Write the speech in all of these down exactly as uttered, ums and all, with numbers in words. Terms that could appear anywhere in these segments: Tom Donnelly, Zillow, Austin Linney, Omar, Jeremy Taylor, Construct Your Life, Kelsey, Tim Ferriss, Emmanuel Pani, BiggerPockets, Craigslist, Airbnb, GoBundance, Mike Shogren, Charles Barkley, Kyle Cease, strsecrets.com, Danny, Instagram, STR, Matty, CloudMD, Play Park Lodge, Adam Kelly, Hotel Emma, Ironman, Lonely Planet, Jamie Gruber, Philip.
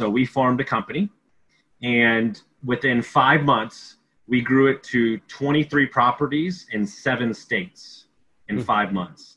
So we formed a company, and within five months, we grew it to twenty-three properties in seven states in five months.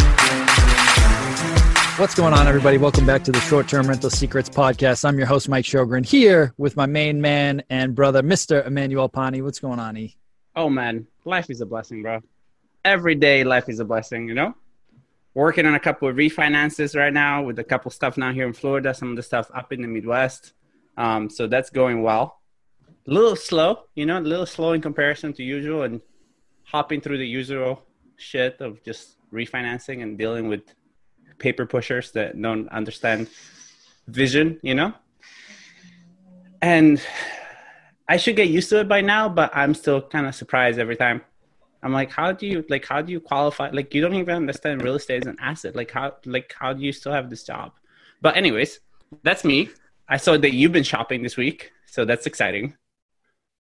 What's going on, everybody? Welcome back to the Short-Term Rental Secrets podcast. I'm your host, Mike Shogren, here with my main man and brother, Mister Emmanuel Pani. What's going on, E? Oh, man. Life is a blessing, bro. Every day, life is a blessing, you know? Working on a couple of refinances right now with a couple stuff now here in Florida, some of the stuff up in the Midwest. Um, so that's going well. A little slow, you know, a little slow in comparison to usual, and hopping through the usual shit of just refinancing and dealing with paper pushers that don't understand vision, you know? And I should get used to it by now, but I'm still kind of surprised every time. I'm like, how do you, like, how do you qualify? Like, you don't even understand real estate as an asset. Like, how, like, how do you still have this job? But anyways, that's me. I saw that you've been shopping this week, so that's exciting.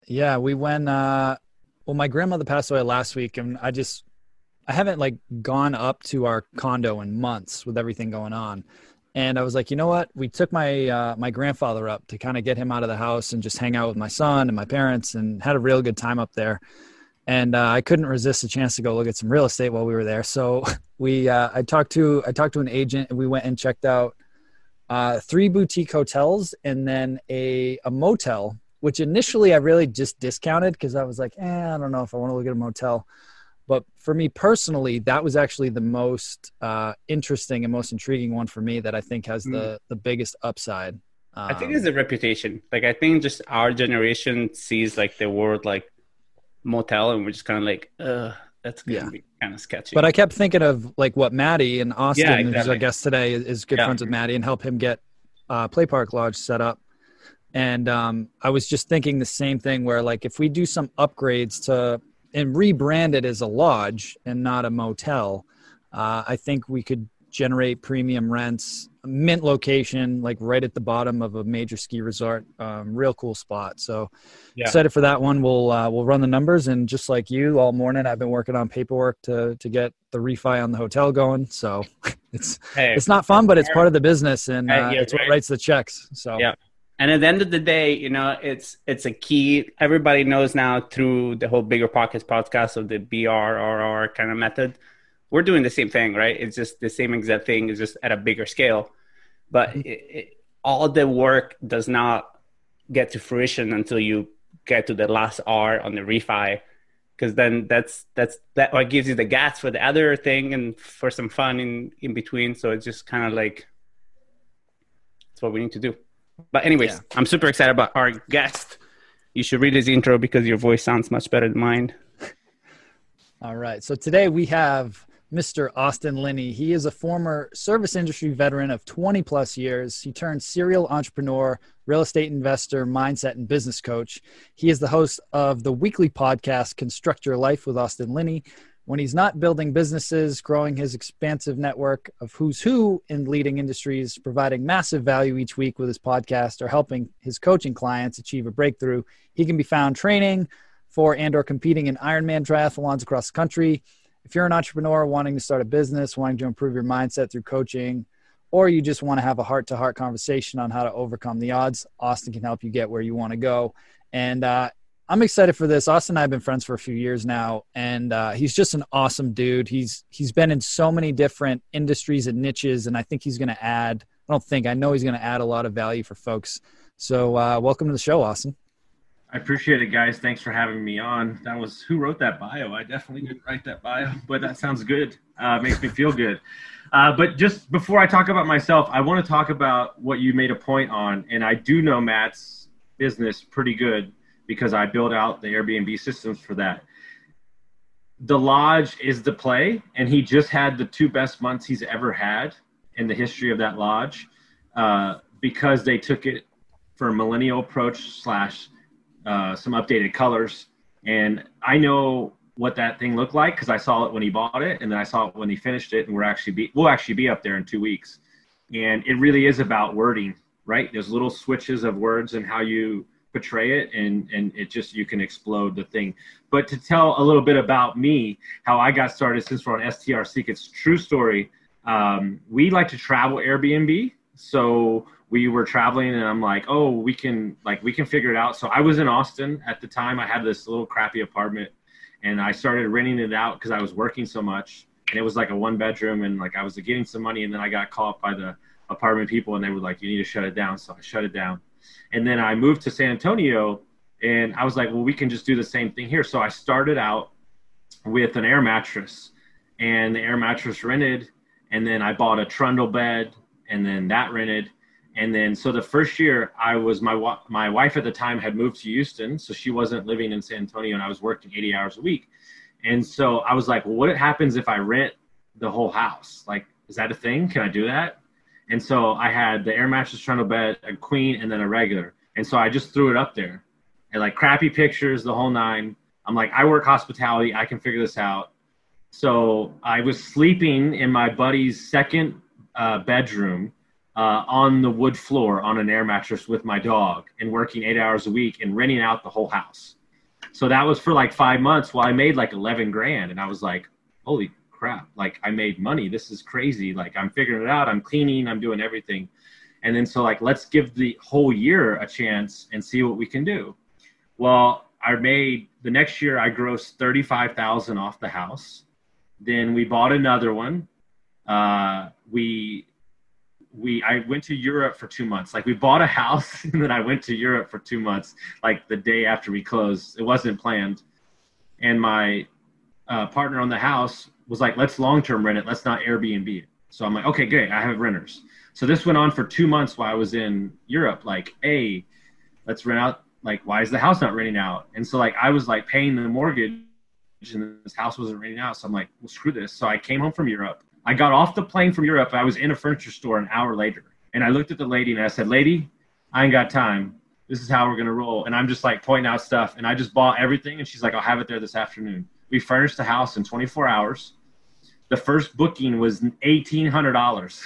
Yeah, we went, uh, well, my grandmother passed away last week, and I just, I haven't like gone up to our condo in months with everything going on. And I was like, you know what? We took my, uh, my grandfather up to kind of get him out of the house and just hang out with my son and my parents, and had a real good time up there. And uh, I couldn't resist the chance to go look at some real estate while we were there. So we, uh, I talked to, I talked to an agent, and we went and checked out uh, three boutique hotels and then a, a motel, which initially I really just discounted because I was like, eh, I don't know if I want to look at a motel. But for me personally, that was actually the most uh, interesting and most intriguing one for me that I think has mm-hmm. the, the biggest upside. Um, I think it's the reputation. Like, I think just our generation sees like the world like, motel, and we're just kind of like, uh, that's gonna yeah. be kind of sketchy. But I kept thinking of like what Matty and Austin, yeah, exactly. who's our guest today, is, is good yeah. friends with Matty, and help him get uh, Play Park Lodge set up. And um, I was just thinking the same thing, where like if we do some upgrades to and rebrand it as a lodge and not a motel, uh, I think we could generate premium rents. Mint location, like right at the bottom of a major ski resort, um, real cool spot. So yeah. excited for that one. We'll uh, we'll run the numbers, and just like you, all morning I've been working on paperwork to to get the refi on the hotel going. So it's hey, it's not fun, but it's part of the business, and uh, it's what writes the checks. So yeah. And at the end of the day, you know, it's it's a key. Everybody knows now through the whole BiggerPockets podcast of the B R R R kind of method. We're doing the same thing, right? It's just the same exact thing. It's just at a bigger scale. But it, it, all the work does not get to fruition until you get to the last R on the refi, because then that's that's that what gives you the gas for the other thing and for some fun in, in between. So it's just kind of like, that's what we need to do. But anyways, yeah. I'm super excited about our guest. You should read his intro because your voice sounds much better than mine. All right. So today we have Mister Austin Linney. He is a former service industry veteran of twenty plus years. He turned serial entrepreneur, real estate investor, mindset, and business coach. He is the host of the weekly podcast, Construct Your Life with Austin Linney, when he's not building businesses, growing his expansive network of who's who in leading industries, providing massive value each week with his podcast, or helping his coaching clients achieve a breakthrough. He can be found training for and or competing in Ironman triathlons across the country. If you're an entrepreneur wanting to start a business, wanting to improve your mindset through coaching, or you just want to have a heart-to-heart conversation on how to overcome the odds, Austin can help you get where you want to go. And uh, I'm excited for this. Austin and I have been friends for a few years now, and uh, he's just an awesome dude. He's he's been in so many different industries and niches, and I think he's going to add, I don't think, I know he's going to add a lot of value for folks. So uh, welcome to the show, Austin. I appreciate it, guys. Thanks for having me on. That was, who wrote that bio? I definitely didn't write that bio, but that sounds good. Uh, makes me feel good. Uh, but just before I talk about myself, I want to talk about what you made a point on. And I do know Matt's business pretty good because I built out the Airbnb systems for that. the lodge is the play, and he just had the two best months he's ever had in the history of that lodge, uh, because they took it for a millennial approach slash uh, some updated colors. And I know what that thing looked like because I saw it when he bought it, and then I saw it when he finished it, and we're actually be, we'll actually be up there in two weeks. And it really is about wording, right? There's little switches of words and how you portray it, and, and it just, you can explode the thing. But to tell a little bit about me, how I got started, since we're on S T R Secrets, true story, um, we like to travel Airbnb. So we were traveling, and I'm like, oh, we can, like, we can figure it out. So I was in Austin at the time. I had this little crappy apartment, and I started renting it out because I was working so much. And it was like a one bedroom, and like I was getting some money, and then I got called by the apartment people, and they were like, you need to shut it down. So I shut it down. And then I moved to San Antonio, and I was like, well, we can just do the same thing here. So I started out with an air mattress, and the air mattress rented. And then I bought a trundle bed, and then that rented. And then, so the first year I was, my, my wife at the time had moved to Houston. So she wasn't living in San Antonio, and I was working eighty hours a week. And so I was like, well, what happens if I rent the whole house? Like, is that a thing? Can I do that? And so I had the air mattress, trundle bed, a queen, and then a regular. And so I just threw it up there, and like crappy pictures, the whole nine. I'm like, I work hospitality. I can figure this out. So I was sleeping in my buddy's second uh, bedroom uh, on the wood floor on an air mattress with my dog, and working eight hours a week and renting out the whole house. So that was for like five months while I made like eleven grand. And I was like, holy crap, like I made money. This is crazy. Like I'm figuring it out. I'm cleaning, I'm doing everything. And then so like, let's give the whole year a chance and see what we can do. Well, I made the next year, I grossed thirty-five thousand off the house. Then we bought another one. Uh, we, we, I went to Europe for two months. Like we bought a house, and then I went to Europe for two months, like the day after we closed. It wasn't planned. And my uh, partner on the house was like, let's long-term rent it. Let's not Airbnb it. So I'm like, okay, great. I have renters. So this went on for two months while I was in Europe. Like, hey, let's rent out. Like, why is the house not renting out? And so like, I was like paying the mortgage, and this house wasn't renting out. So I'm like, well, screw this. So I came home from Europe. I got off the plane from Europe. I was in a furniture store an hour later. And I looked at the lady, and I said, lady, I ain't got time. This is how we're going to roll. And I'm just like pointing out stuff. And I just bought everything. And she's like, I'll have it there this afternoon. We furnished the house in twenty-four hours. The first booking was eighteen hundred dollars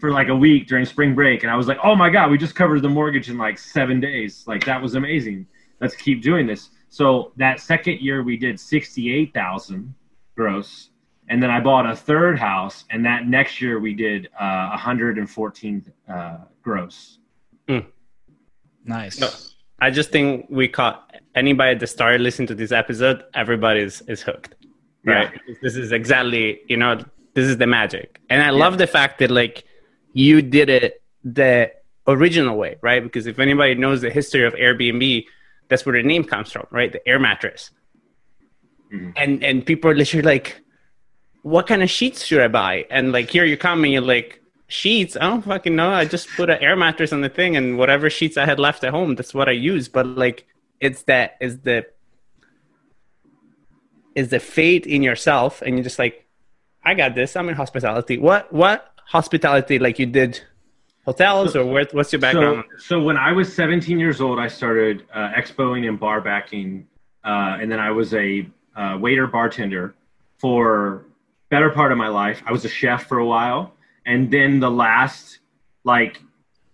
for like a week during spring break. And I was like, oh my God, we just covered the mortgage in like seven days. Like that was amazing. Let's keep doing this. So that second year we did sixty-eight thousand gross. And then I bought a third house, and that next year we did uh, one hundred fourteen uh, gross. Mm. Nice. No, I just think we caught anybody that started listening to this episode, everybody is, is hooked, right? Yeah. This is exactly, you know, this is the magic. And I yeah. love the fact that like you did it the original way, right? Because if anybody knows the history of Airbnb, that's where the name comes from, right? The air mattress. Mm-hmm. And, and people are literally like, what kind of sheets should I buy? And like, here you come and you're like, sheets? I don't fucking know. I just put an air mattress on the thing, and whatever sheets I had left at home, that's what I used. But like, it's that is the, is the faith in yourself. And you're just like, I got this. I'm in hospitality. What, what hospitality? Like you did hotels, or what, what's your background? So, so when I was seventeen years old, I started uh, expoing and bar backing. Uh, and then I was a uh, waiter bartender for better part of my life. I was a chef for a while. And then the last, like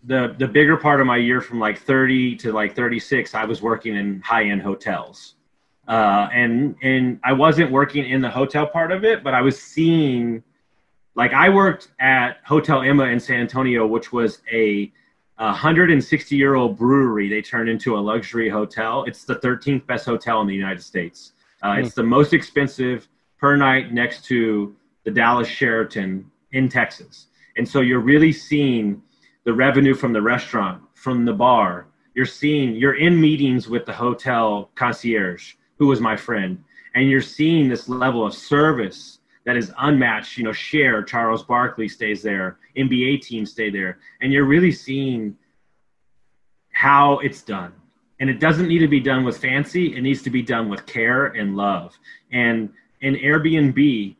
the, the bigger part of my year from like thirty to like thirty-six, I was working in high-end hotels. Uh, and, and I wasn't working in the hotel part of it, but I was seeing, like I worked at Hotel Emma in San Antonio, which was a one hundred sixty year old brewery. They turned into a luxury hotel. It's the thirteenth best hotel in the United States. Uh, mm. It's the most expensive per night, next to the Dallas Sheraton in Texas. And so you're really seeing the revenue from the restaurant, from the bar. You're seeing, you're in meetings with the hotel concierge, who was my friend. And you're seeing this level of service that is unmatched. You know, Cher, Charles Barkley stays there, N B A teams stay there. And you're really seeing how it's done. And it doesn't need to be done with fancy. It needs to be done with care and love. And in Airbnb,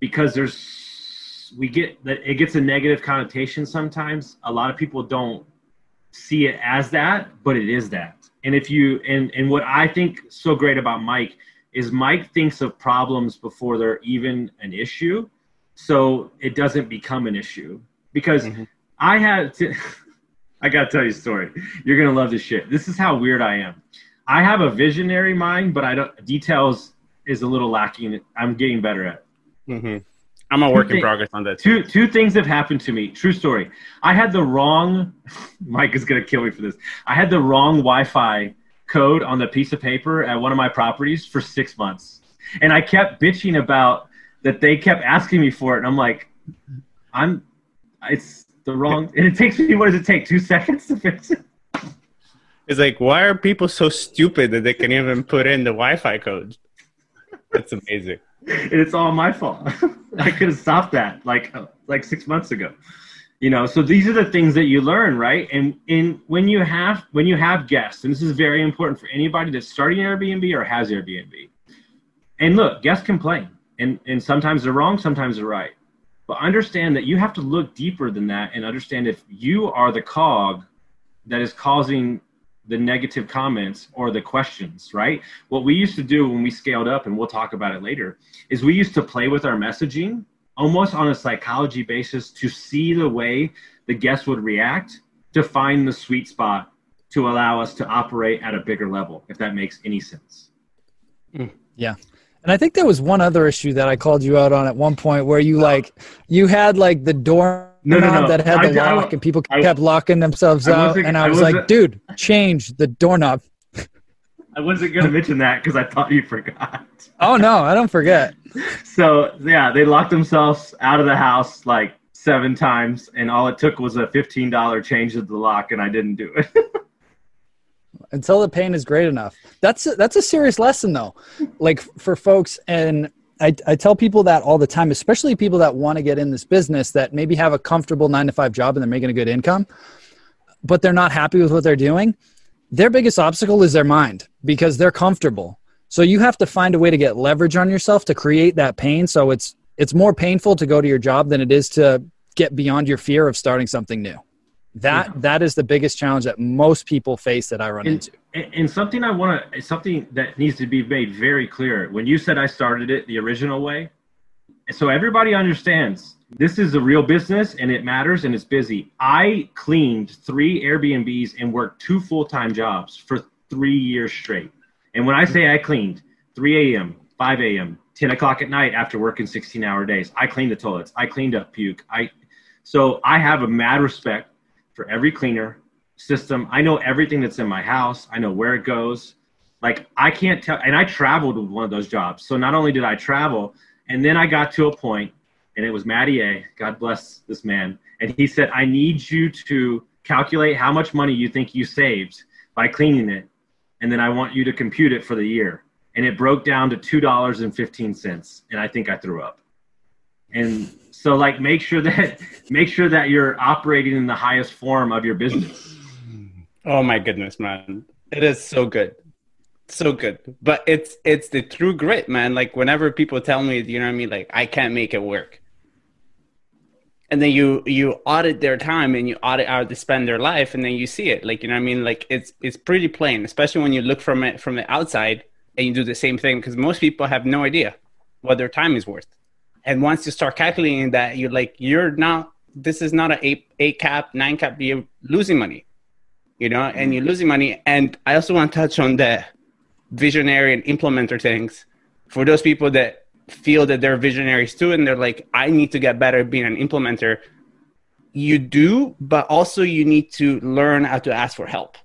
because there's, we get that it gets a negative connotation sometimes. A lot of people don't see it as that, but it is that. And if you, and, and what I think so great about Mike is Mike thinks of problems before they're even an issue. So it doesn't become an issue, because mm-hmm. I had to, I got to tell you a story. You're going to love this shit. This is how weird I am. I have a visionary mind, but I don't, details is a little lacking. I'm getting better at it. Mm-hmm. I'm a work in progress on that. Two, two things have happened to me. True story. I had the wrong, Mike is going to kill me for this. I had the wrong Wi-Fi code on the piece of paper at one of my properties for six months. And I kept bitching about that. They kept asking me for it. And I'm like, I'm, it's the wrong, and it takes me, what does it take? Two seconds to fix it? It's like, why are people so stupid that they can even put in the Wi-Fi code? That's amazing. It's all my fault. I could have stopped that like like six months ago, you know. So these are the things that you learn, right? And in when you have when you have guests, and this is very important for anybody that's starting Airbnb or has Airbnb. And look, guests complain, and and sometimes they're wrong, sometimes they're right. But understand that you have to look deeper than that and understand if you are the cog that is causing the negative comments or the questions, right? What we used to do when we scaled up, and we'll talk about it later, is we used to play with our messaging almost on a psychology basis to see the way the guests would react, to find the sweet spot to allow us to operate at a bigger level, if that makes any sense. Mm, yeah. And I think there was one other issue that I called you out on at one point where you like, you had like the door no, knob no, no. that had I, the lock I, and people I, kept locking themselves I out. And I was I like, dude, change the doorknob. I wasn't going to mention that because I thought you forgot. Oh no, I don't forget. So yeah, they locked themselves out of the house like seven times. And all it took was a fifteen dollar change of the lock. And I didn't do it. Until the pain is great enough. That's a, that's a serious lesson though. Like for folks, and I, I tell people that all the time, especially people that want to get in this business that maybe have a comfortable nine to five job and they're making a good income, but they're not happy with what they're doing. Their biggest obstacle is their mind because they're comfortable. So you have to find a way to get leverage on yourself to create that pain. So it's, it's more painful to go to your job than it is to get beyond your fear of starting something new. That, yeah. that is the biggest challenge that most people face that I run and, into. And, and something I want to, something that needs to be made very clear. When you said I started it the original way, so everybody understands this is a real business and it matters and it's busy. I cleaned three Airbnbs and worked two full-time jobs for three years straight. And when I say I cleaned three a m, five a m, ten o'clock at night after working sixteen hour days, I cleaned the toilets. I cleaned up puke. I, so I have a mad respect for every cleaner system. I know everything that's in my house. I know where it goes. Like I can't tell, and I traveled with one of those jobs. So not only did I travel, and then I got to a point, and it was Matty A, God bless this man. And he said, I need you to calculate how much money you think you saved by cleaning it. And then I want you to compute it for the year. And it broke down to two dollars and fifteen cents. And I think I threw up. And so like, make sure that, make sure that you're operating in the highest form of your business. Oh my goodness, man. It is so good. So good. But it's, it's the true grit, man. Like whenever people tell me, you know what I mean? Like I can't make it work. And then you, you audit their time and you audit how they spend their life. And then you see it like, you know what I mean? Like it's, it's pretty plain, especially when you look from it from the outside and you do the same thing, because most people have no idea what their time is worth. And once you start calculating that, you're like, you're not, this is not an eight, eight cap, nine cap, you're losing money, you know, and you're losing money. And I also want to touch on the visionary and implementer things for those people that feel that they're visionaries too. And they're like, I need to get better at being an implementer. You do, but also you need to learn how to ask for help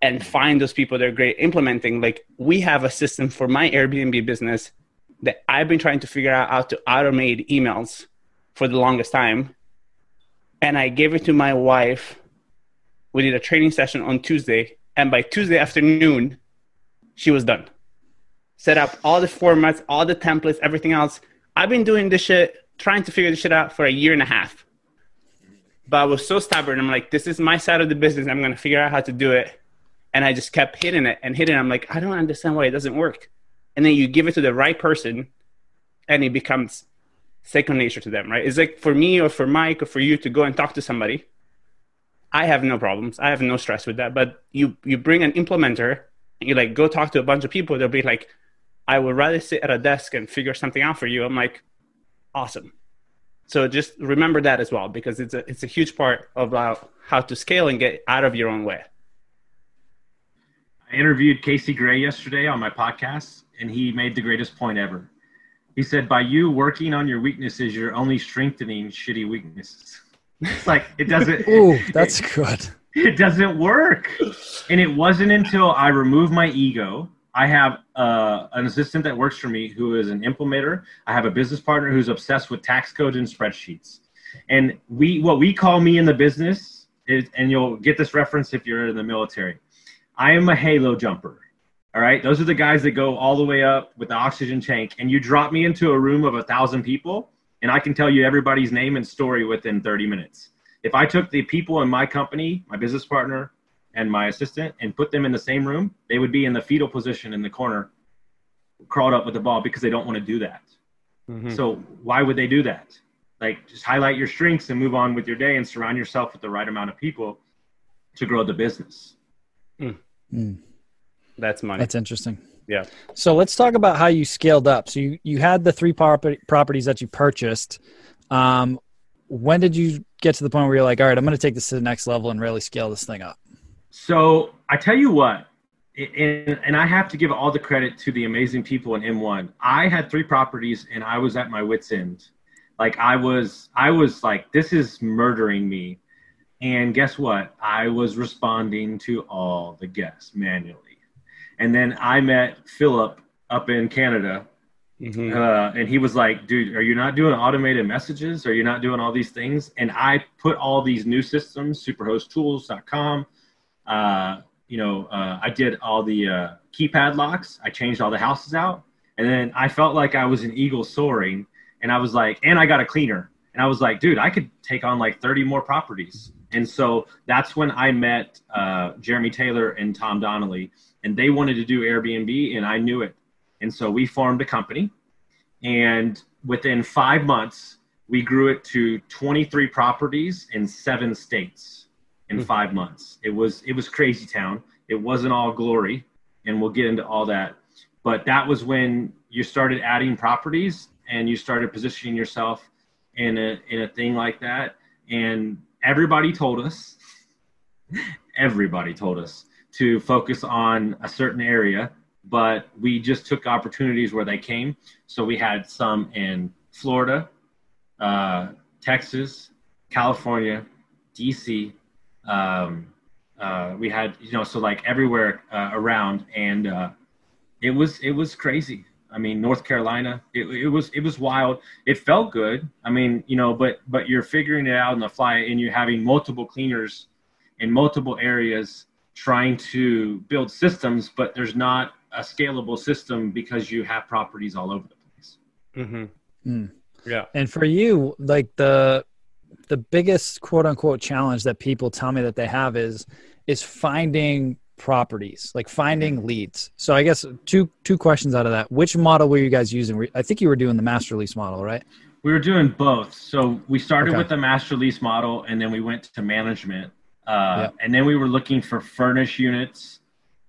and find those people that are great at implementing. Like we have a system for my Airbnb business that I've been trying to figure out how to automate emails for the longest time. And I gave it to my wife. We did a training session on Tuesday. And by Tuesday afternoon, she was done. Set up all the formats, all the templates, everything else. I've been doing this shit, trying to figure this shit out for a year and a half. But I was so stubborn. I'm like, this is my side of the business. I'm going to figure out how to do it. And I just kept hitting it and hitting it. I'm like, I don't understand why it doesn't work. And then you give it to the right person and it becomes second nature to them, right? It's like for me or for Mike or for you to go and talk to somebody. I have no problems. I have no stress with that. But you, you bring an implementer and you like go talk to a bunch of people. They'll be like, I would rather sit at a desk and figure something out for you. I'm like, awesome. So just remember that as well, because it's a, it's a huge part about how to scale and get out of your own way. I interviewed Casey Gray yesterday on my podcast, and he made the greatest point ever. He said, by you working on your weaknesses, you're only strengthening shitty weaknesses. It's like, it doesn't. Oh, that's it, good. It doesn't work. And it wasn't until I removed my ego. I have uh, an assistant that works for me who is an implementer. I have a business partner who's obsessed with tax codes and spreadsheets. And we, what we call me in the business is, and you'll get this reference if you're in the military, I am a halo jumper. All right. Those are the guys that go all the way up with the oxygen tank, and you drop me into a room of a thousand people and I can tell you everybody's name and story within thirty minutes. If I took the people in my company, my business partner and my assistant, and put them in the same room, they would be in the fetal position in the corner, crawled up with the ball, because they don't want to do that. Mm-hmm. So why would they do that? Like, just highlight your strengths and move on with your day and surround yourself with the right amount of people to grow the business. Mm. Mm. That's money. That's interesting. Yeah. So let's talk about how you scaled up. So you, you had the three property, properties that you purchased. Um, when did you get to the point where you're like, all right, I'm going to take this to the next level and really scale this thing up? So I tell you what, and, and I have to give all the credit to the amazing people in M one. I had three properties and I was at my wit's end. Like I was, I was like, this is murdering me. And guess what? I was responding to all the guests manually. And then I met Philip up in Canada. Mm-hmm. Uh, and he was like, dude, are you not doing automated messages? Are you not doing all these things? And I put all these new systems, superhost tools dot com, Uh, you know, uh, I did all the uh, keypad locks. I changed all the houses out. And then I felt like I was an eagle soaring. And I was like, and I got a cleaner. And I was like, dude, I could take on like thirty more properties. And so that's when I met uh, Jeremy Taylor and Tom Donnelly. And they wanted to do Airbnb, and I knew it. And so we formed a company. And within five months, we grew it to twenty-three properties in seven states. In five months. It was, it was crazy town. It wasn't all glory. And we'll get into all that. But that was when you started adding properties and you started positioning yourself in a, in a thing like that. And everybody told us, everybody told us to focus on a certain area, but we just took opportunities where they came. So we had some in Florida, uh, Texas, California, D C, um uh we had, you know, so like everywhere uh, around, and uh it was it was crazy. I mean, North Carolina, it, it was it was wild. It felt good. I mean, you know, but but you're figuring it out on the fly, and you're having multiple cleaners in multiple areas trying to build systems, but there's not a scalable system because you have properties all over the place. Mm-hmm. Mm. Yeah. And for you, like the the biggest quote unquote challenge that people tell me that they have is, is finding properties, like finding leads. So I guess two, two questions out of that. Which model were you guys using? I think you were doing the master lease model, right? We were doing both. So we started okay. with the master lease model, and then we went to management. Uh, yep. And then we were looking for furnished units.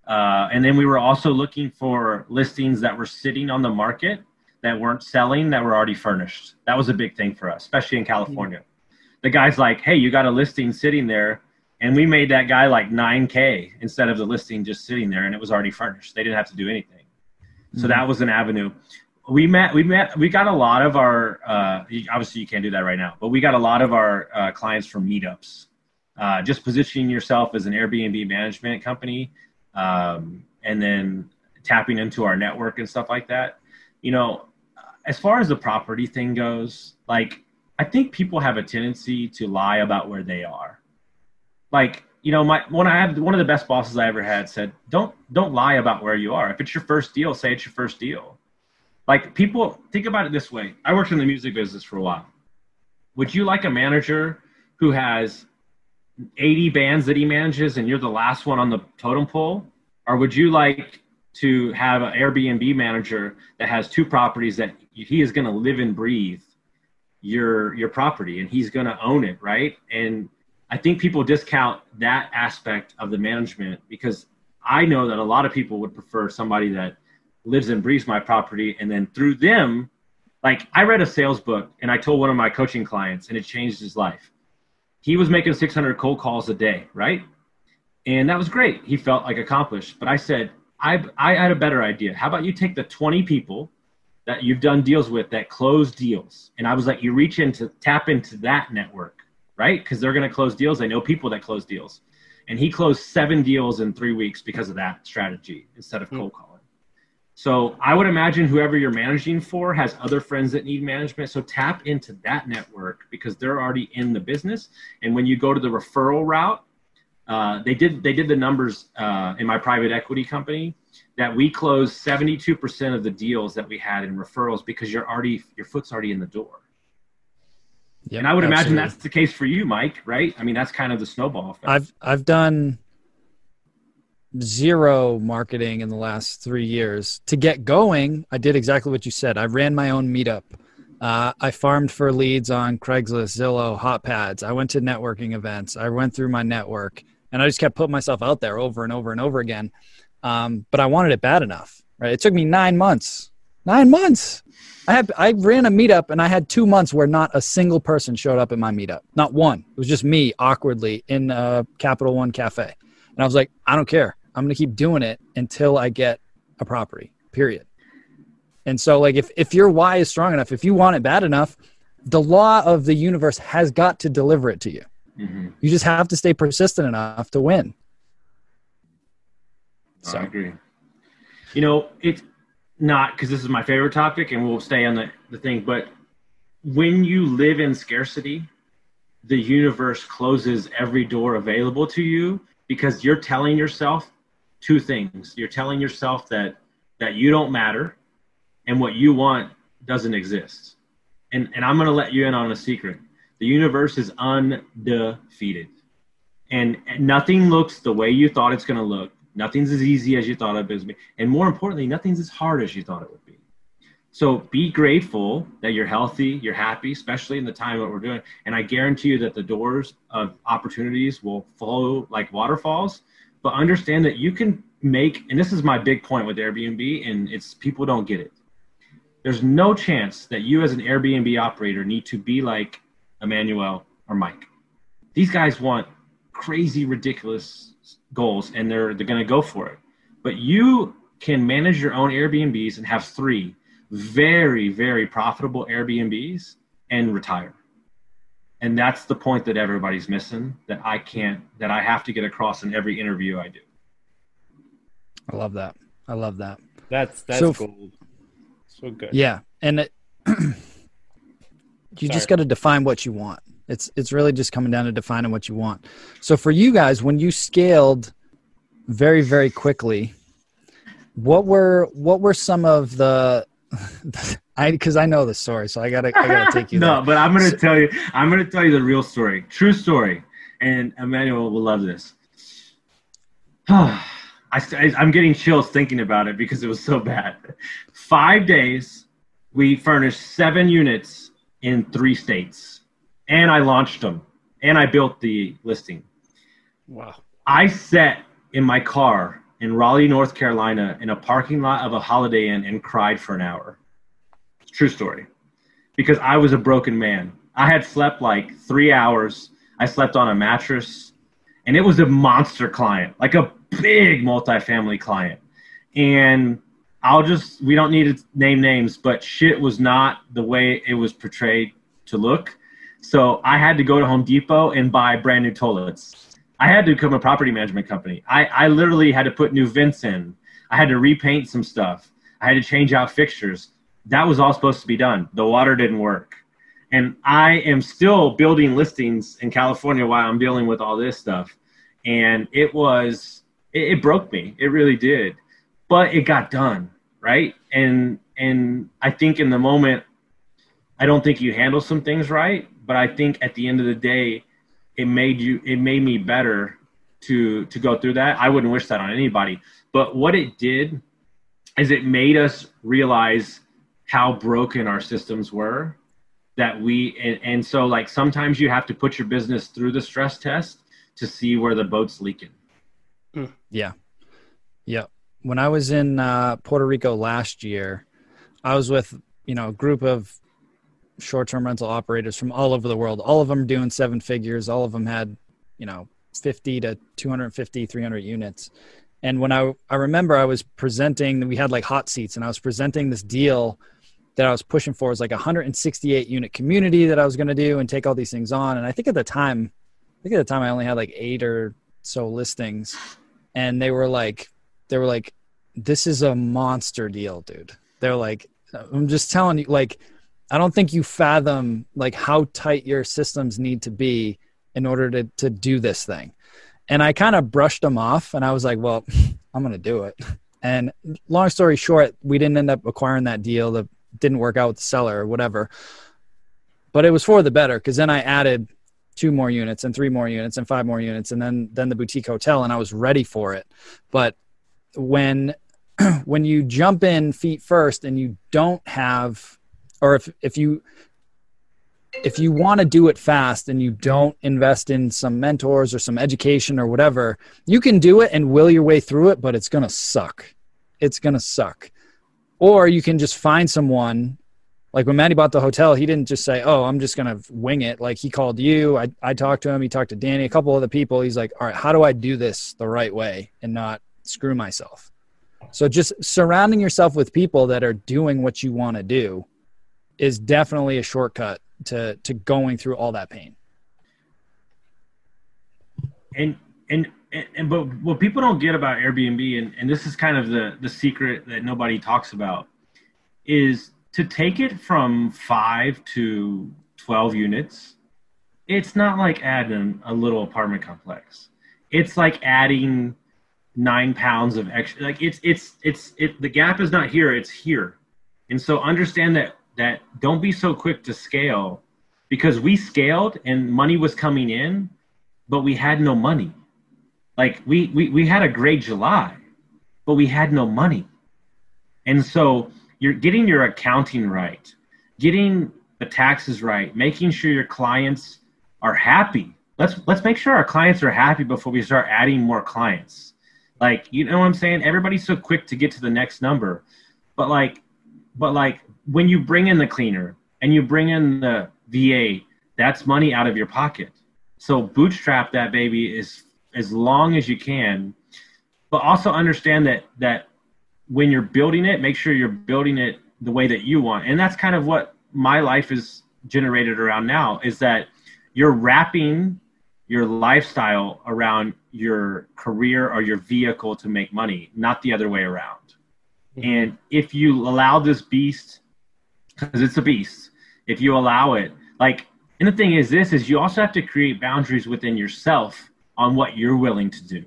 Uh, and then we were also looking for listings that were sitting on the market that weren't selling, that were already furnished. That was a big thing for us, especially in California. Mm-hmm. The guy's like, hey, you got a listing sitting there. And we made that guy like nine K instead of the listing just sitting there, and it was already furnished. They didn't have to do anything. Mm-hmm. So that was an avenue. We met, we met, we got a lot of our, uh, obviously you can't do that right now, but we got a lot of our uh, clients from meetups, uh, just positioning yourself as an Airbnb management company, um, and then tapping into our network and stuff like that. You know, as far as the property thing goes, like, I think people have a tendency to lie about where they are. Like, you know, my when I had one of the best bosses I ever had said, don't don't lie about where you are. If it's your first deal, say it's your first deal. Like, people think about it this way. I worked in the music business for a while. Would you like a manager who has eighty bands that he manages and you're the last one on the totem pole? Or would you like to have an Airbnb manager that has two properties that he is going to live and breathe your your property and he's going to own it, right? And I think people discount that aspect of the management because I know that a lot of people would prefer somebody that lives and breathes my property. And then through them, like I read a sales book and I told one of my coaching clients and it changed his life. He was making six hundred cold calls a day, right? And that was great. He felt like accomplished. But I said, I, I had a better idea. How about you take the twenty people that you've done deals with that close deals? And I was like, you reach into, tap into that network, right? Because they're going to close deals. I know people that close deals. And he closed seven deals in three weeks because of that strategy instead of cold calling. So I would imagine whoever you're managing for has other friends that need management. So tap into that network because they're already in the business. And when you go to the referral route, uh, they did they did the numbers uh, in my private equity company that we closed seventy-two percent of the deals that we had in referrals because you're already your foot's already in the door. Yep, and I would absolutely. imagine that's the case for you, Mike, right? I mean, that's kind of the snowball effect. I've, I've done zero marketing in the last three years. To get going, I did exactly what you said. I ran my own meetup. Uh, I farmed for leads on Craigslist, Zillow, hot pads. I went to networking events. I went through my network and I just kept putting myself out there over and over and over again. Um, but I wanted it bad enough, right? It took me nine months, nine months. I had I ran a meetup and I had two months where not a single person showed up at my meetup. Not one. It was just me awkwardly in a Capital One cafe. And I was like, I don't care. I'm going to keep doing it until I get a property, period. And so like, if, if your why is strong enough, if you want it bad enough, the law of the universe has got to deliver it to you. Mm-hmm. You just have to stay persistent enough to win. So. I agree. You know, it's not because this is my favorite topic and we'll stay on the, the thing, but when you live in scarcity, the universe closes every door available to you because you're telling yourself two things. You're telling yourself that, that you don't matter and what you want doesn't exist. And, and I'm going to let you in on a secret. The universe is undefeated and, and nothing looks the way you thought it's going to look. Nothing's as easy as you thought it would be. And more importantly, nothing's as hard as you thought it would be. So be grateful that you're healthy, you're happy, especially in the time that we're doing. And I guarantee you that the doors of opportunities will flow like waterfalls, but understand that you can make, and this is my big point with Airbnb, and it's people don't get it. There's no chance that you as an Airbnb operator need to be like Emmanuel or Mike. These guys want crazy, ridiculous goals and they're they're going to go for it. But you can manage your own Airbnbs and have three very, very profitable Airbnbs and retire. And that's the point that everybody's missing that I can't, that I have to get across in every interview I do. I love that. I love that. That's, that's so, gold. So good. Yeah. And it, you Sorry. just got to define what you want. It's it's really just coming down to defining what you want. So for you guys, when you scaled very, very quickly, what were what were some of the, I because I know the story, so I gotta I gotta take you there. No, but I'm gonna so, tell you I'm gonna tell you the real story, true story, and Emmanuel will love this. I, I'm getting chills thinking about it because it was so bad. Five days, we furnished seven units in three states. And I launched them and I built the listing. Wow. I sat in my car in Raleigh, North Carolina in a parking lot of a Holiday Inn and cried for an hour. It's a true story. Because I was a broken man. I had slept like three hours. I slept on a mattress and it was a monster client, like a big multifamily client. And I'll just, we don't need to name names, but shit was not the way it was portrayed to look. So I had to go to Home Depot and buy brand new toilets. I had to become a property management company. I, I literally had to put new vents in. I had to repaint some stuff. I had to change out fixtures. That was all supposed to be done. The water didn't work. And I am still building listings in California while I'm dealing with all this stuff. And it was, it, it broke me. It really did. But it got done, right? And, and I think in the moment, I don't think you handle some things right. But I think at the end of the day, it made you, it made me better to, to go through that. I wouldn't wish that on anybody, but what it did is it made us realize how broken our systems were that we, and, and so like, sometimes you have to put your business through the stress test to see where the boat's leaking. Yeah. Yeah. When I was in uh, Puerto Rico last year, I was with, you know, a group of short-term rental operators from all over the world, all of them doing seven figures. All of them had, you know, fifty to two fifty, three hundred units. And when I, I remember I was presenting, we had like hot seats, and I was presenting this deal that I was pushing for. It was like a one hundred sixty-eight unit community that I was going to do and take all these things on. And I think at the time, I think at the time I only had like eight or so listings, and they were like, they were like, this is a monster deal, dude. They're like, I'm just telling you, like, I don't think you fathom like how tight your systems need to be in order to, to do this thing. And I kind of brushed them off, and I was like, well, I'm going to do it. And long story short, we didn't end up acquiring that deal. That didn't work out with the seller or whatever, but it was for the better. Cause then I added two more units and three more units and five more units. And then, then the boutique hotel, and I was ready for it. But when, when you jump in feet first and you don't have, or if, if you, if you want to do it fast and you don't invest in some mentors or some education or whatever, you can do it and will your way through it, but it's going to suck. It's going to suck. Or you can just find someone. Like when Matty bought the hotel, he didn't just say, oh, I'm just going to wing it. Like he called you. I, I talked to him. He talked to Danny, a couple other people. He's like, all right, how do I do this the right way and not screw myself? So just surrounding yourself with people that are doing what you want to do is definitely a shortcut to to going through all that pain. And and and but what people don't get about Airbnb, and, and this is kind of the the secret that nobody talks about, is to take it from five to twelve units. It's not like adding a little apartment complex. It's like adding nine pounds of extra. Like it's it's it's it the gap is not here, it's here. And so understand that that don't be so quick to scale, because we scaled and money was coming in, but we had no money. Like we, we, we had a great July, but we had no money. And so you're getting your accounting right, getting the taxes right, making sure your clients are happy. Let's, let's make sure our clients are happy before we start adding more clients. Like, you know what I'm saying? Everybody's so quick to get to the next number, but like, but like, when you bring in the cleaner and you bring in the V A, that's money out of your pocket. So bootstrap that baby as, as long as you can, but also understand that, that when you're building it, make sure you're building it the way that you want. And that's kind of what my life is generated around now, is that you're wrapping your lifestyle around your career or your vehicle to make money, not the other way around. Mm-hmm. And if you allow this beast, because it's a beast, if you allow it, like, and the thing is this, is you also have to create boundaries within yourself on what you're willing to do.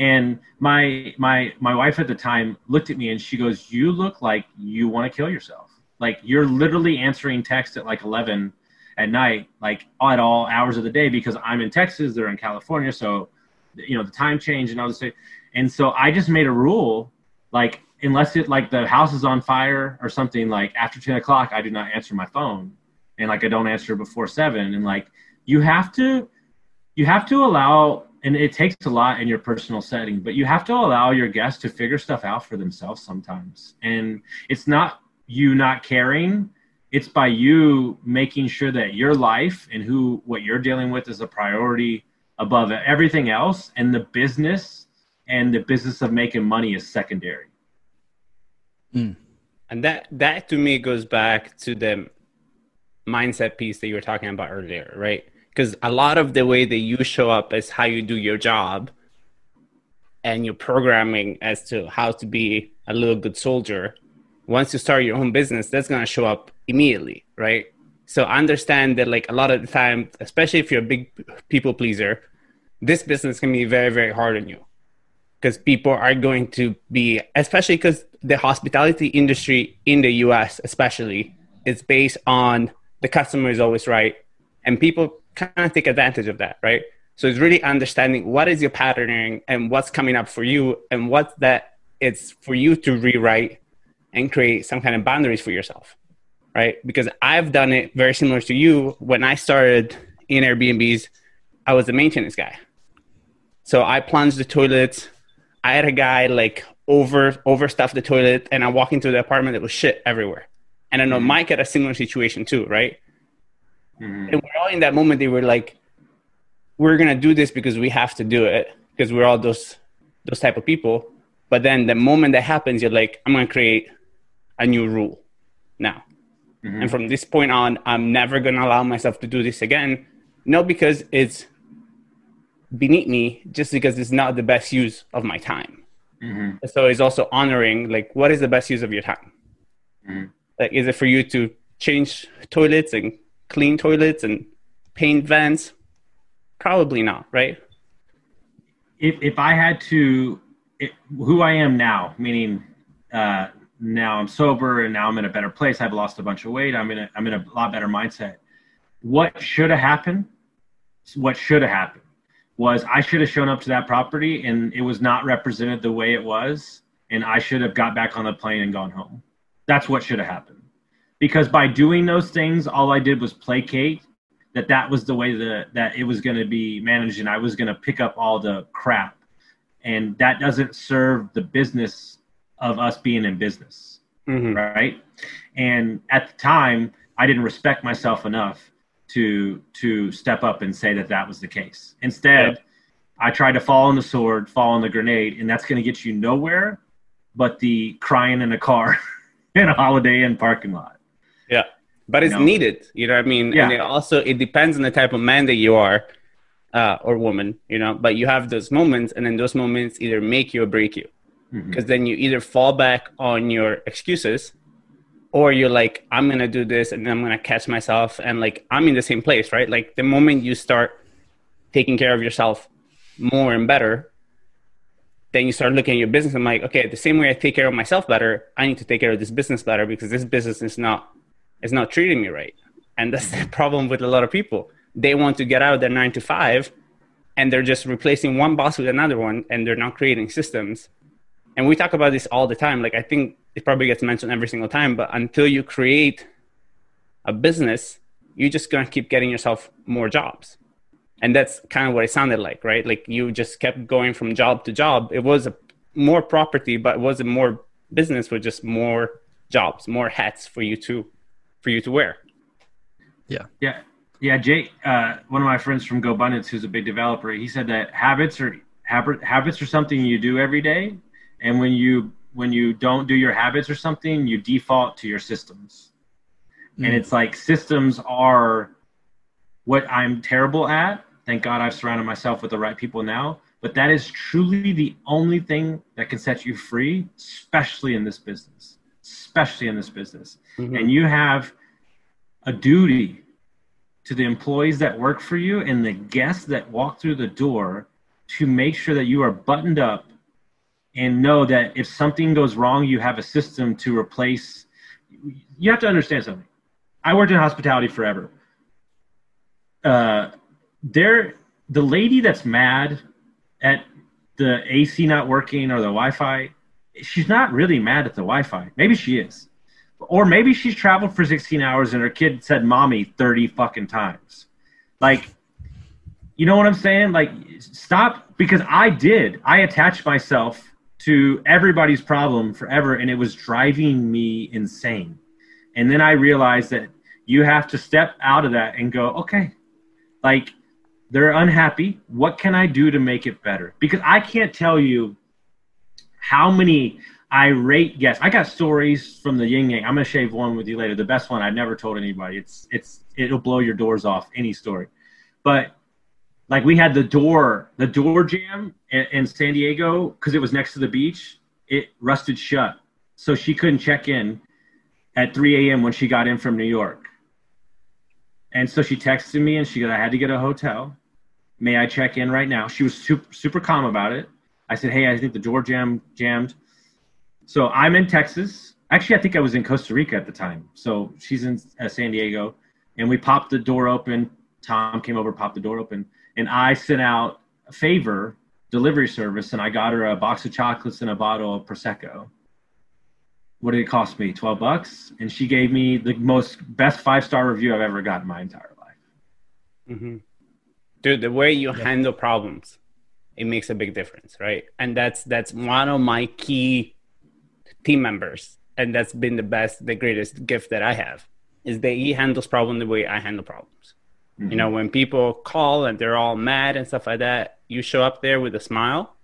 And my, my, my wife at the time looked at me and she goes, you look like you want to kill yourself. Like you're literally answering texts at like eleven at night, like at all hours of the day, because I'm in Texas, they're in California. So, you know, the time change and all this. And so I just made a rule, like, unless it like the house is on fire or something, like after ten o'clock, I do not answer my phone. And like, I don't answer before seven. And like, you have to, you have to allow, and it takes a lot in your personal setting, but you have to allow your guests to figure stuff out for themselves sometimes. And it's not you not caring. It's by you making sure that your life and who, what you're dealing with is a priority above everything else. And the business and the business of making money is secondary. Mm. And that, that to me goes back to the mindset piece that you were talking about earlier, right? Because a lot of the way that you show up is how you do your job and your programming as to how to be a little good soldier. Once you start your own business, that's going to show up immediately, right? So understand that like a lot of the time, especially if you're a big people pleaser, this business can be very, very hard on you, because people are going to be, especially because the hospitality industry in the U S especially is based on the customer is always right. And people kind of take advantage of that, right? So it's really understanding what is your patterning and what's coming up for you and what that it's for you to rewrite and create some kind of boundaries for yourself, right? Because I've done it very similar to you. When I started in Airbnbs, I was the maintenance guy. So I plunged the toilets. I had a guy like over overstuffed the toilet, and I walk into the apartment, it was shit everywhere. And I know mm-hmm. Mike had a similar situation too, right? Mm-hmm. And we're all in that moment, they were like, we're going to do this because we have to do it because we're all those those type of people. But then the moment that happens, you're like, I'm going to create a new rule now. Mm-hmm. And from this point on, I'm never going to allow myself to do this again. Not because it's beneath me, just because it's not the best use of my time. Mm-hmm. So it's also honoring, like, what is the best use of your time? Mm-hmm. Like, is it for you to change toilets and clean toilets and paint vents? Probably not, right? If if I had to, it, who I am now, meaning uh, now I'm sober and now I'm in a better place. I've lost a bunch of weight. I'm in a, I'm in a lot better mindset. What should have happened? What should have happened was I should have shown up to that property and it was not represented the way it was. And I should have got back on the plane and gone home. That's what should have happened. Because by doing those things, all I did was placate that that was the way the, that it was going to be managed and I was going to pick up all the crap. And that doesn't serve the business of us being in business, mm-hmm. right? And at the time, I didn't respect myself enough to to step up and say that that was the case. Instead, yep. I tried to fall on the sword, fall on the grenade, and that's going to get you nowhere but the crying in a car in a Holiday Inn parking lot. Yeah. But it's you know? needed, you know what I mean? Yeah. And it also, it depends on the type of man that you are uh, or woman, you know, but you have those moments and then those moments either make you or break you because mm-hmm. then you either fall back on your excuses or you're like, I'm going to do this and I'm going to catch myself. And like, I'm in the same place, right? Like the moment you start taking care of yourself more and better, then you start looking at your business. I'm like, okay, the same way I take care of myself better, I need to take care of this business better because this business is not It's not treating me right. And that's the problem with a lot of people. They want to get out of their nine to five and they're just replacing one boss with another one and they're not creating systems. And we talk about this all the time. Like I think it probably gets mentioned every single time, but until you create a business, you're just going to keep getting yourself more jobs. And that's kind of what it sounded like, right? Like you just kept going from job to job. It was a more property, but it wasn't more business with just more jobs, more hats for you to for you to wear. Yeah. Yeah. Yeah. Jay, uh, one of my friends from GoBundance, who's a big developer, he said that habits are habit, habits are something you do every day. And when you, when you don't do your habits or something, you default to your systems. Mm. And it's like systems are what I'm terrible at. Thank God I've surrounded myself with the right people now, but that is truly the only thing that can set you free, especially in this business. especially in this business. Mm-hmm. And you have a duty to the employees that work for you and the guests that walk through the door to make sure that you are buttoned up and know that if something goes wrong, you have a system to replace. You have to understand something. I worked in hospitality forever. Uh, there, the lady that's mad at the A C not working or the Wi-Fi, she's not really mad at the Wi-Fi. Maybe she is. Or maybe she's traveled for sixteen hours and her kid said mommy thirty fucking times. Like, you know what I'm saying? Like, stop. Because I did. I attached myself to everybody's problem forever and it was driving me insane. And then I realized that you have to step out of that and go, okay, like, they're unhappy. What can I do to make it better? Because I can't tell you how many irate guests. I got stories from the yin yang. I'm going to shave one with you later. The best one I've never told anybody. It's, it's, it'll blow your doors off, any story. But like we had the door, the door jam in, in San Diego, because it was next to the beach, it rusted shut. So she couldn't check in at three a.m. when she got in from New York. And so she texted me and she goes, I had to get a hotel. May I check in right now? She was super, super calm about it. I said, hey, I think the door jam jammed. So I'm in Texas. Actually, I think I was in Costa Rica at the time. So she's in uh, San Diego. And we popped the door open Tom came over, popped the door open, and I sent out a favor delivery service, and I got her a box of chocolates and a bottle of Prosecco. What did it cost me? twelve bucks. And she gave me the most best five-star review I've ever gotten in my entire life. Mm-hmm. Dude, the way you yeah. handle problems, it makes a big difference, right? And that's that's one of my key team members. And that's been the best, the greatest gift that I have, is that he handles problems the way I handle problems. Mm-hmm. You know, when people call and they're all mad and stuff like that, you show up there with a smile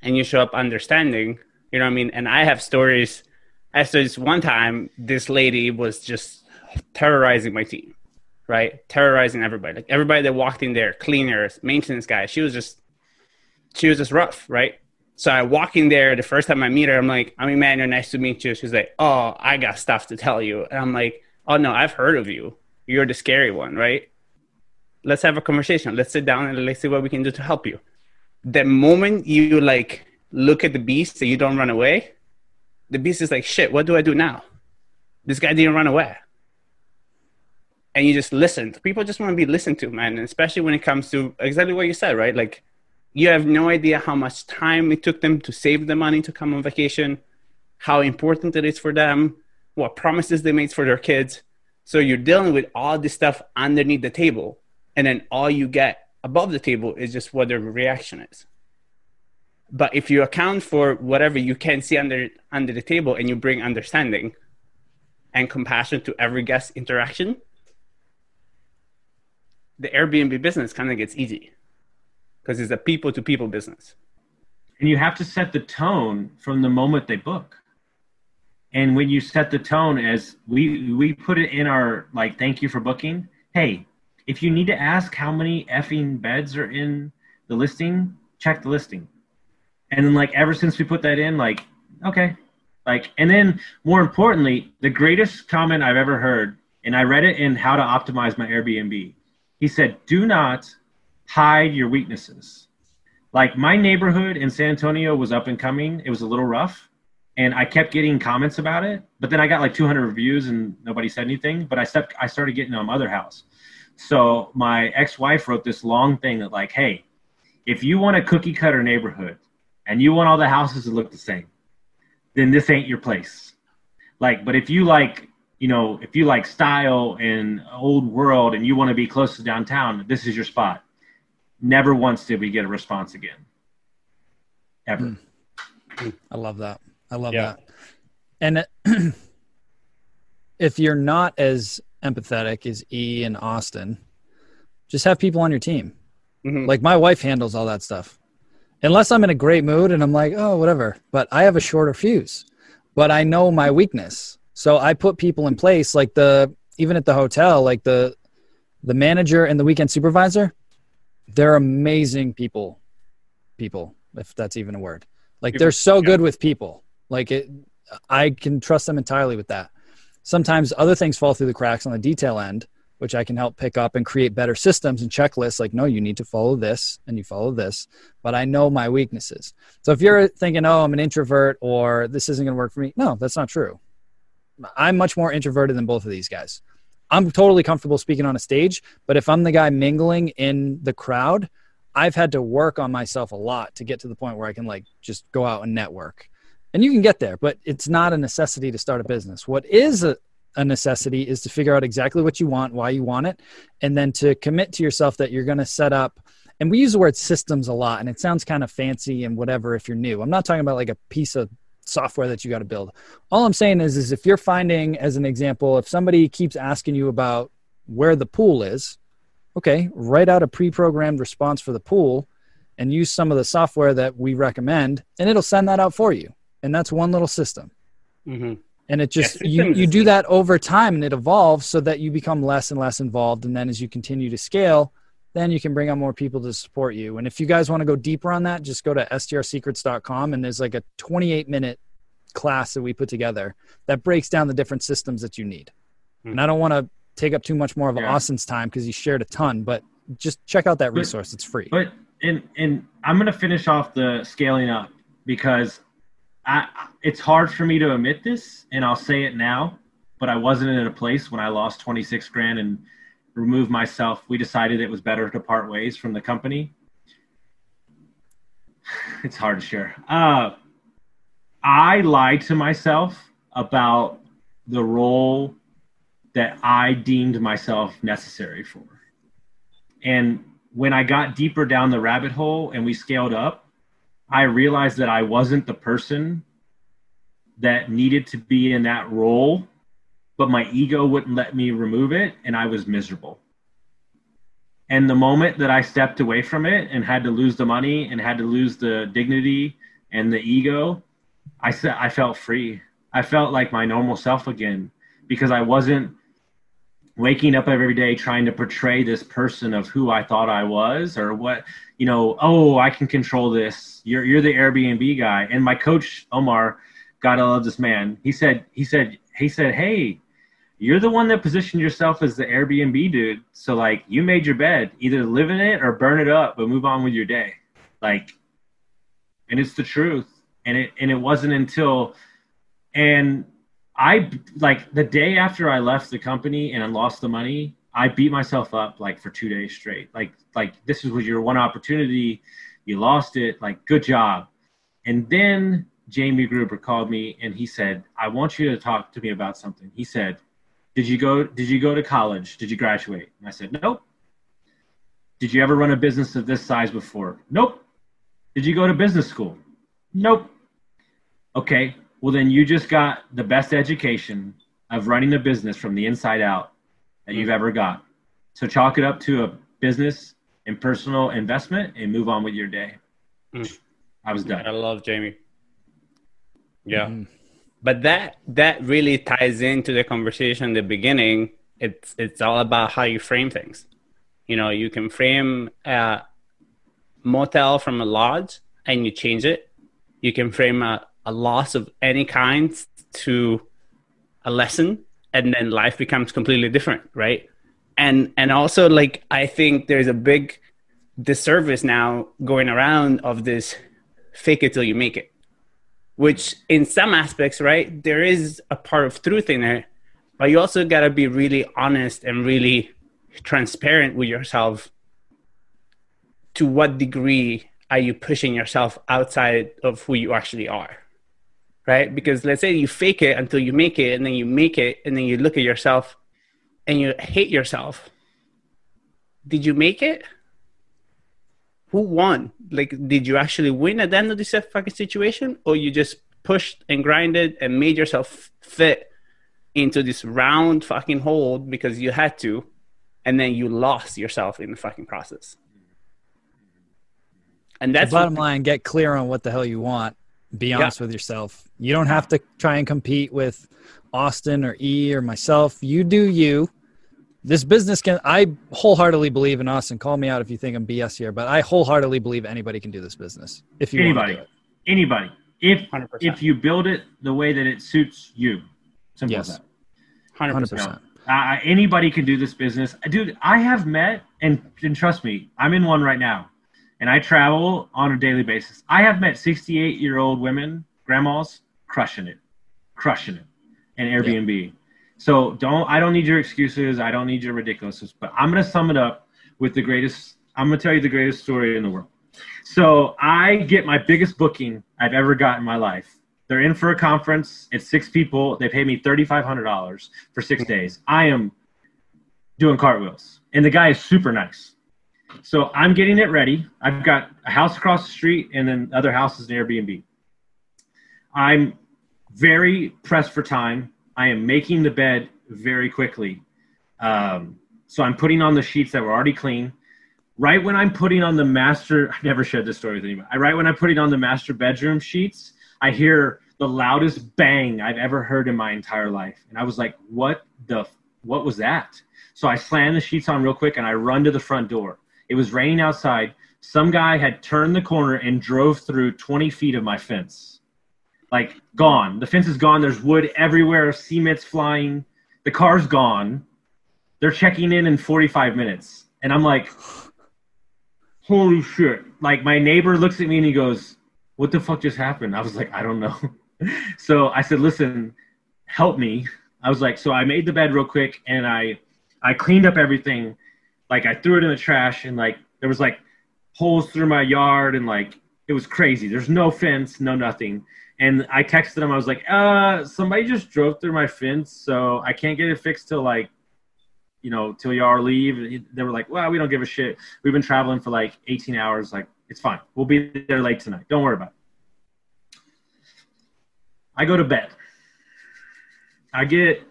and you show up understanding, you know what I mean? And I have stories. I saw this one time, this lady was just terrorizing my team, right? Terrorizing everybody. Like everybody that walked in there, cleaners, maintenance guys, she was just, she was just rough, right? So I walk in there, the first time I meet her, I'm like, I'm Emmanuel, nice to meet you. She's like, oh, I got stuff to tell you. And I'm like, oh no, I've heard of you. You're the scary one, right? Let's have a conversation. Let's sit down and let's see what we can do to help you. The moment you like look at the beast so you don't run away, the beast is like, shit, what do I do now? This guy didn't run away. And you just listen. People just want to be listened to, man. And especially when it comes to exactly what you said, right? Like you have no idea how much time it took them to save the money to come on vacation, how important it is for them, what promises they made for their kids. So you're dealing with all this stuff underneath the table. And then all you get above the table is just what their reaction is. But if you account for whatever you can see under under the table and you bring understanding and compassion to every guest interaction, the Airbnb business kind of gets easy because it's a people-to-people business. And you have to set the tone from the moment they book. And when you set the tone as we, we put it in our, like, thank you for booking. Hey, if you need to ask how many effing beds are in the listing, check the listing. And then, like, ever since we put that in, like, okay. Like, and then more importantly, the greatest comment I've ever heard, and I read it in How to Optimize My Airbnb. He said, do not hide your weaknesses. Like, my neighborhood in San Antonio was up and coming. It was a little rough. And I kept getting comments about it. But then I got like two hundred reviews and nobody said anything. But I stepped, I started getting on my other house. So my ex-wife wrote this long thing that, like, hey, if you want a cookie cutter neighborhood, and you want all the houses to look the same, then this ain't your place. Like, but if you like, you know, if you like style and old world and you want to be close to downtown, this is your spot. Never once did we get a response again. Ever. Mm. I love that. I love yeah. that. And if you're not as empathetic as E and Austin, just have people on your team. Mm-hmm. Like, my wife handles all that stuff. Unless I'm in a great mood and I'm like, oh, whatever. But I have a shorter fuse. But I know my weakness. So I put people in place, like the, even at the hotel, like the, the manager and the weekend supervisor, they're amazing people, people, if that's even a word. Like, they're so yeah. good with people. Like, it, I can trust them entirely with that. Sometimes other things fall through the cracks on the detail end, which I can help pick up and create better systems and checklists. Like, no, you need to follow this and you follow this, but I know my weaknesses. So if you're thinking, oh, I'm an introvert or this isn't going to work for me. No, that's not true. I'm much more introverted than both of these guys. I'm totally comfortable speaking on a stage, but if I'm the guy mingling in the crowd, I've had to work on myself a lot to get to the point where I can, like, just go out and network. And you can get there, but it's not a necessity to start a business. What is a a necessity is to figure out exactly what you want, why you want it, and then to commit to yourself that you're going to set up. And we use the word systems a lot, and it sounds kind of fancy and whatever if you're new. I'm not talking about like a piece of software that you got to build. All I'm saying is, is if you're finding, as an example, if somebody keeps asking you about where the pool is, okay, write out a pre-programmed response for the pool and use some of the software that we recommend, and it'll send that out for you. And that's one little system. Mm-hmm. And it just, yes, you, you do that over time and it evolves so that you become less and less involved. And then as you continue to scale, then you can bring on more people to support you. And if you guys want to go deeper on that, just go to S T R secrets dot com. And there's like a twenty-eight minute class that we put together that breaks down the different systems that you need. Hmm. And I don't want to take up too much more of yeah. Austin's time because he shared a ton, but just check out that resource. But, it's free. But and, and I'm going to finish off the scaling up because I, it's hard for me to admit this, and I'll say it now, but I wasn't in a place when I lost twenty-six grand and remove myself, we decided it was better to part ways from the company. It's hard to share. Uh, I lied to myself about the role that I deemed myself necessary for. And when I got deeper down the rabbit hole and we scaled up, I realized that I wasn't the person that needed to be in that role, but my ego wouldn't let me remove it, and I was miserable. And the moment that I stepped away from it and had to lose the money and had to lose the dignity and the ego, I said I felt free. I felt like my normal self again, because I wasn't waking up every day trying to portray this person of who I thought I was, or what, you know, oh, I can control this. You're you're the Airbnb guy. And my coach, Omar, God, I love this man. He said, he said, he said, hey, you're the one that positioned yourself as the Airbnb dude. So like, you made your bed, either live in it or burn it up, but move on with your day. Like, and it's the truth. And it, and it wasn't until, and I, like the day after I left the company and I lost the money, I beat myself up like for two days straight. Like, like this was your one opportunity. You lost it. Like, good job. And then Jamie Gruber called me and he said, I want you to talk to me about something. He said, did you go, did you go to college? Did you graduate? And I said, nope. Did you ever run a business of this size before? Nope. Did you go to business school? Nope. Okay. Well, then you just got the best education of running a business from the inside out that you've ever got. So chalk it up to a business and personal investment and move on with your day. Mm. I was done. I love Jamie. Yeah. Mm. But that that really ties into the conversation in the beginning. It's it's all about how you frame things. You know, you can frame a motel from a lodge and you change it. You can frame a, a loss of any kind to a lesson, and then life becomes completely different, right? And and also, like, I think there's a big disservice now going around of this fake it till you make it. Which in some aspects, right, there is a part of truth in it, but you also got to be really honest and really transparent with yourself. To what degree are you pushing yourself outside of who you actually are, right? Because let's say you fake it until you make it, and then you make it, and then you look at yourself and you hate yourself. Did you make it? Who won? Like, did you actually win at the end of this fucking situation? Or you just pushed and grinded and made yourself fit into this round fucking hole because you had to, and then you lost yourself in the fucking process. And that's the bottom line. Get clear on what the hell you want. Be honest yeah. with yourself. You don't have to try and compete with Austin or E or myself. You do you. This business can, I wholeheartedly believe in Austin. Call me out if you think I'm B S here, but I wholeheartedly believe anybody can do this business. If you anybody, want to do it. anybody, if one hundred percent. If you build it the way that it suits you, simple yes. as that. one hundred percent. Uh, anybody can do this business, dude. I have met and, and trust me, I'm in one right now, and I travel on a daily basis. I have met sixty-eight year old women, grandmas, crushing it, crushing it, and Airbnb. Yeah. So don't, I don't need your excuses. I don't need your ridiculousness, but I'm going to sum it up with the greatest, I'm going to tell you the greatest story in the world. So I get my biggest booking I've ever got in my life. They're in for a conference. It's six people. They pay me thirty-five hundred dollars for six days. I am doing cartwheels, and the guy is super nice. So I'm getting it ready. I've got a house across the street, and then the other house is an Airbnb. I'm very pressed for time. I am making the bed very quickly. Um, so I'm putting on the sheets that were already clean. Right when I'm putting on the master, I never shared this story with anybody. I, right when I'm putting on the master bedroom sheets, I hear the loudest bang I've ever heard in my entire life. And I was like, what the, what was that? So I slam the sheets on real quick and I run to the front door. It was raining outside. Some guy had turned the corner and drove through twenty feet of my fence. Like, gone. The fence is gone. There's wood everywhere. Cement's flying. The car's gone. They're checking in in forty-five minutes. And I'm like, holy shit. Like, my neighbor looks at me and he goes, what the fuck just happened? I was like, I don't know. So I said, listen, help me. I was like, so I made the bed real quick, and I I cleaned up everything. Like, I threw it in the trash, and like, there was like holes through my yard, and like, it was crazy. There's no fence, no nothing. And I texted him. I was like, uh, somebody just drove through my fence, so I can't get it fixed till like, you know, till y'all leave. They were like, well, we don't give a shit. We've been traveling for like eighteen hours. Like, it's fine. We'll be there late tonight. Don't worry about it. I go to bed. I get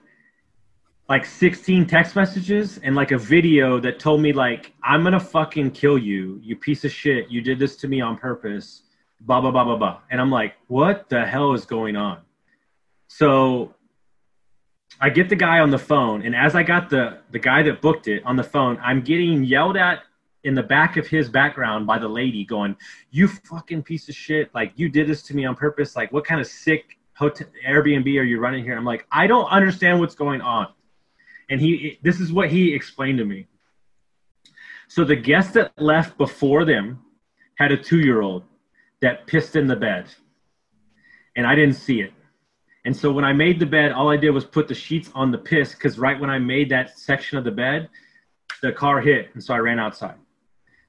like sixteen text messages and like a video that told me like, I'm going to fucking kill you. You piece of shit. You did this to me on purpose. Blah, blah, blah, blah, blah. And I'm like, what the hell is going on? So I get the guy on the phone, and as I got the, the guy that booked it on the phone, I'm getting yelled at in the back of his background by the lady going, you fucking piece of shit. Like, you did this to me on purpose. Like, what kind of sick hotel Airbnb are you running here? I'm like, I don't understand what's going on. And he, this is what he explained to me. So the guest that left before them had a two-year-old that pissed in the bed, and I didn't see it. And so when I made the bed, all I did was put the sheets on the piss, because right when I made that section of the bed, the car hit, and so I ran outside.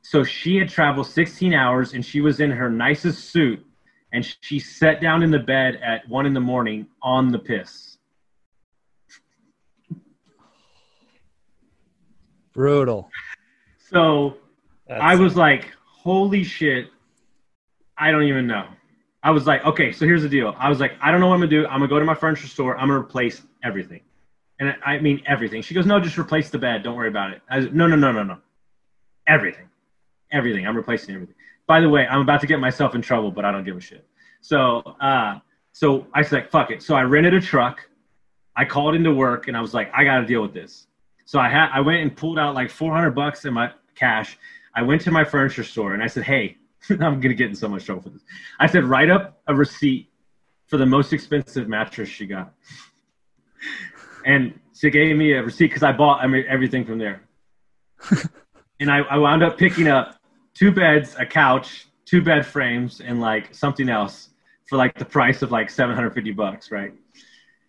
So she had traveled sixteen hours, and she was in her nicest suit, and she sat down in the bed at one in the morning on the piss. Brutal. So That's I was like, holy shit, I don't even know. I was like, okay, so here's the deal. I was like, I don't know what I'm going to do. I'm going to go to my furniture store. I'm going to replace everything. And I mean everything. She goes, no, just replace the bed. Don't worry about it. I was, no, no, no, no, no. Everything. Everything. I'm replacing everything. By the way, I'm about to get myself in trouble, but I don't give a shit. So uh, so I was like, fuck it. So I rented a truck. I called into work, and I was like, I got to deal with this. So I had, I went and pulled out like four hundred bucks in my cash. I went to my furniture store, and I said, hey, I'm going to get in so much trouble for this. I said, write up a receipt for the most expensive mattress she got. And she gave me a receipt because I bought I mean, everything from there. And I, I wound up picking up two beds, a couch, two bed frames, and like something else for like the price of like seven hundred fifty bucks, right?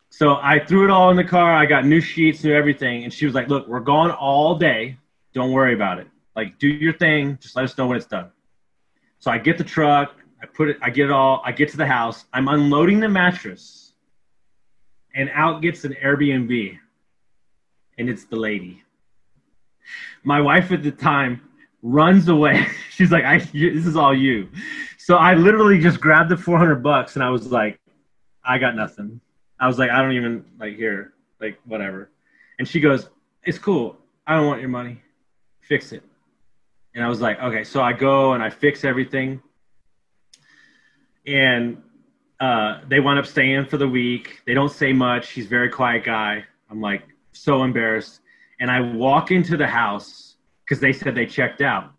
So I threw it all in the car. I got new sheets, new everything. And she was like, look, we're gone all day. Don't worry about it. Like, do your thing. Just let us know when it's done. So I get the truck. I put it, I get it all. I get to the house. I'm unloading the mattress. And out gets an Airbnb. And it's the lady. My wife at the time runs away. She's like, I, this is all you. So I literally just grabbed the four hundred bucks, and I was like, I got nothing. I was like, I don't even, like, here, like, whatever. And she goes, it's cool. I don't want your money. Fix it. And I was like, okay. So I go and I fix everything. And uh, they wound up staying for the week. They don't say much. He's a very quiet guy. I'm like, so embarrassed. And I walk into the house because they said they checked out.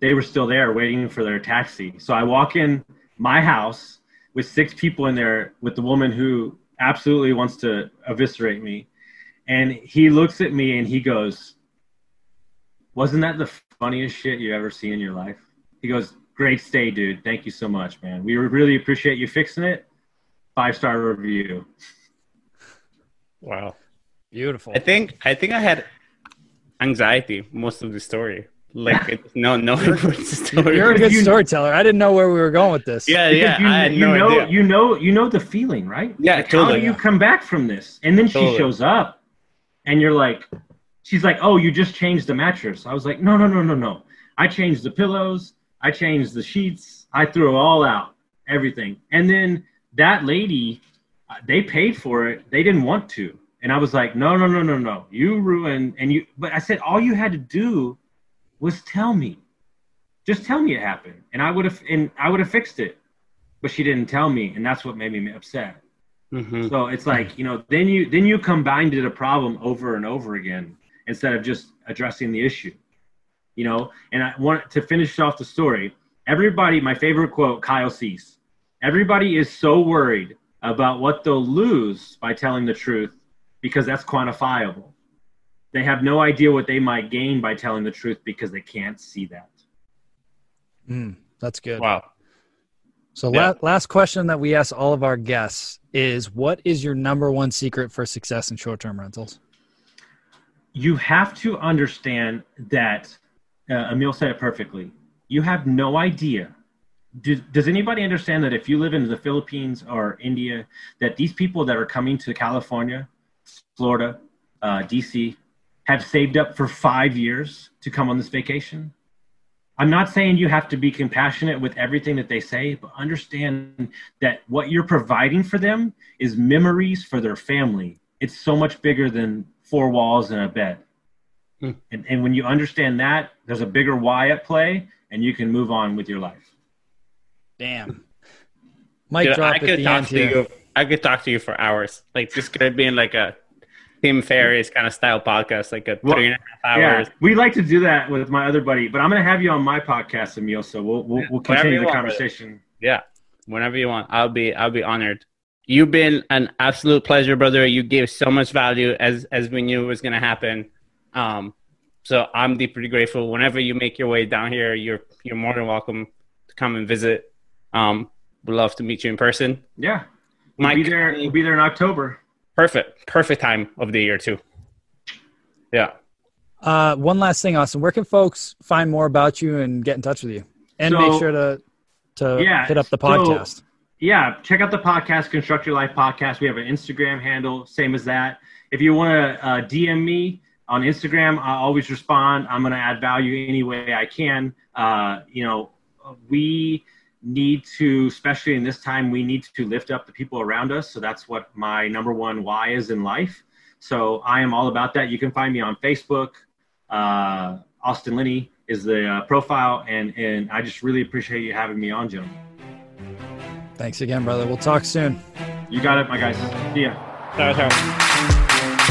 They were still there waiting for their taxi. So I walk in my house with six people in there with the woman who absolutely wants to eviscerate me. And he looks at me and he goes, wasn't that the funniest shit you ever see in your life? He goes, great stay, dude. Thank you so much, man. We really appreciate you fixing it. Five-star review. Wow. Beautiful. I think I think I had anxiety most of the story. Like, no, no. Story. You're a good storyteller. I didn't know where we were going with this. Yeah, because yeah. You, I had you no know, idea. you know, you know the feeling, right? Yeah, like, totally. How do you come back from this? And then totally. She shows up, and you're like, she's like, oh, you just changed the mattress. I was like, no, no, no, no, no. I changed the pillows. I changed the sheets. I threw it all out, everything. And then that lady, they paid for it. They didn't want to, and I was like, no, no, no, no, no. You ruined, and you. But I said, all you had to do was tell me, just tell me it happened, and I would have, and I would have fixed it, but she didn't tell me, and that's what made me upset. Mm-hmm. So it's like, you know, then you then you combined it a problem over and over again instead of just addressing the issue, you know. And I want to finish off the story. Everybody, my favorite quote, Kyle Cease. Everybody is so worried about what they'll lose by telling the truth because that's quantifiable. They have no idea what they might gain by telling the truth because they can't see that. Mm, that's good. Wow. So yeah. la- last question that we ask all of our guests is, what is your number one secret for success in short-term rentals? you have to understand that uh, Emil said it perfectly. You have no idea. Do, does anybody understand that if you live in the Philippines or India, that these people that are coming to California, Florida, uh, D C, have saved up for five years to come on this vacation? I'm not saying you have to be compassionate with everything that they say, but understand that what you're providing for them is memories for their family. It's so much bigger than four walls and a bed. Hmm. And, and when you understand that, there's a bigger why at play, and you can move on with your life. Damn. Mike, Dude, drop I could at the talk end to here. You, I could talk to you for hours. Like, this could have been like a Tim Ferriss kind of style podcast, like a three well, and a half hours. Yeah, we like to do that with my other buddy, but I'm going to have you on my podcast, Emil, so we'll we'll, we'll continue the want, conversation. Brother. Yeah, whenever you want. I'll be I'll be honored. You've been an absolute pleasure, brother. You gave so much value as as we knew was going to happen. Um, so I'm deeply grateful. Whenever you make your way down here, you're you're more than welcome to come and visit. Um, we'd love to meet you in person. Yeah, we'll Mike, be there. We'll be there in October. Perfect. Perfect time of the year, too. Yeah. Uh, one last thing, Austin. Where can folks find more about you and get in touch with you? And so, make sure to, to yeah, hit up the podcast. So, yeah. Check out the podcast, Construct Your Life Podcast. We have an Instagram handle, same as that. If you want to uh, D M me on Instagram, I always respond. I'm going to add value any way I can. Uh, you know, we need to, especially in this time, we need to lift up the people around us. So that's what my number one why is in life. So I am all about that. You can find me on Facebook. Uh, Austin Linney is the uh, profile. And, and I just really appreciate you having me on, gentlemen. Thanks again, brother. We'll talk soon. You got it, my guys. See ya. Ciao, ciao.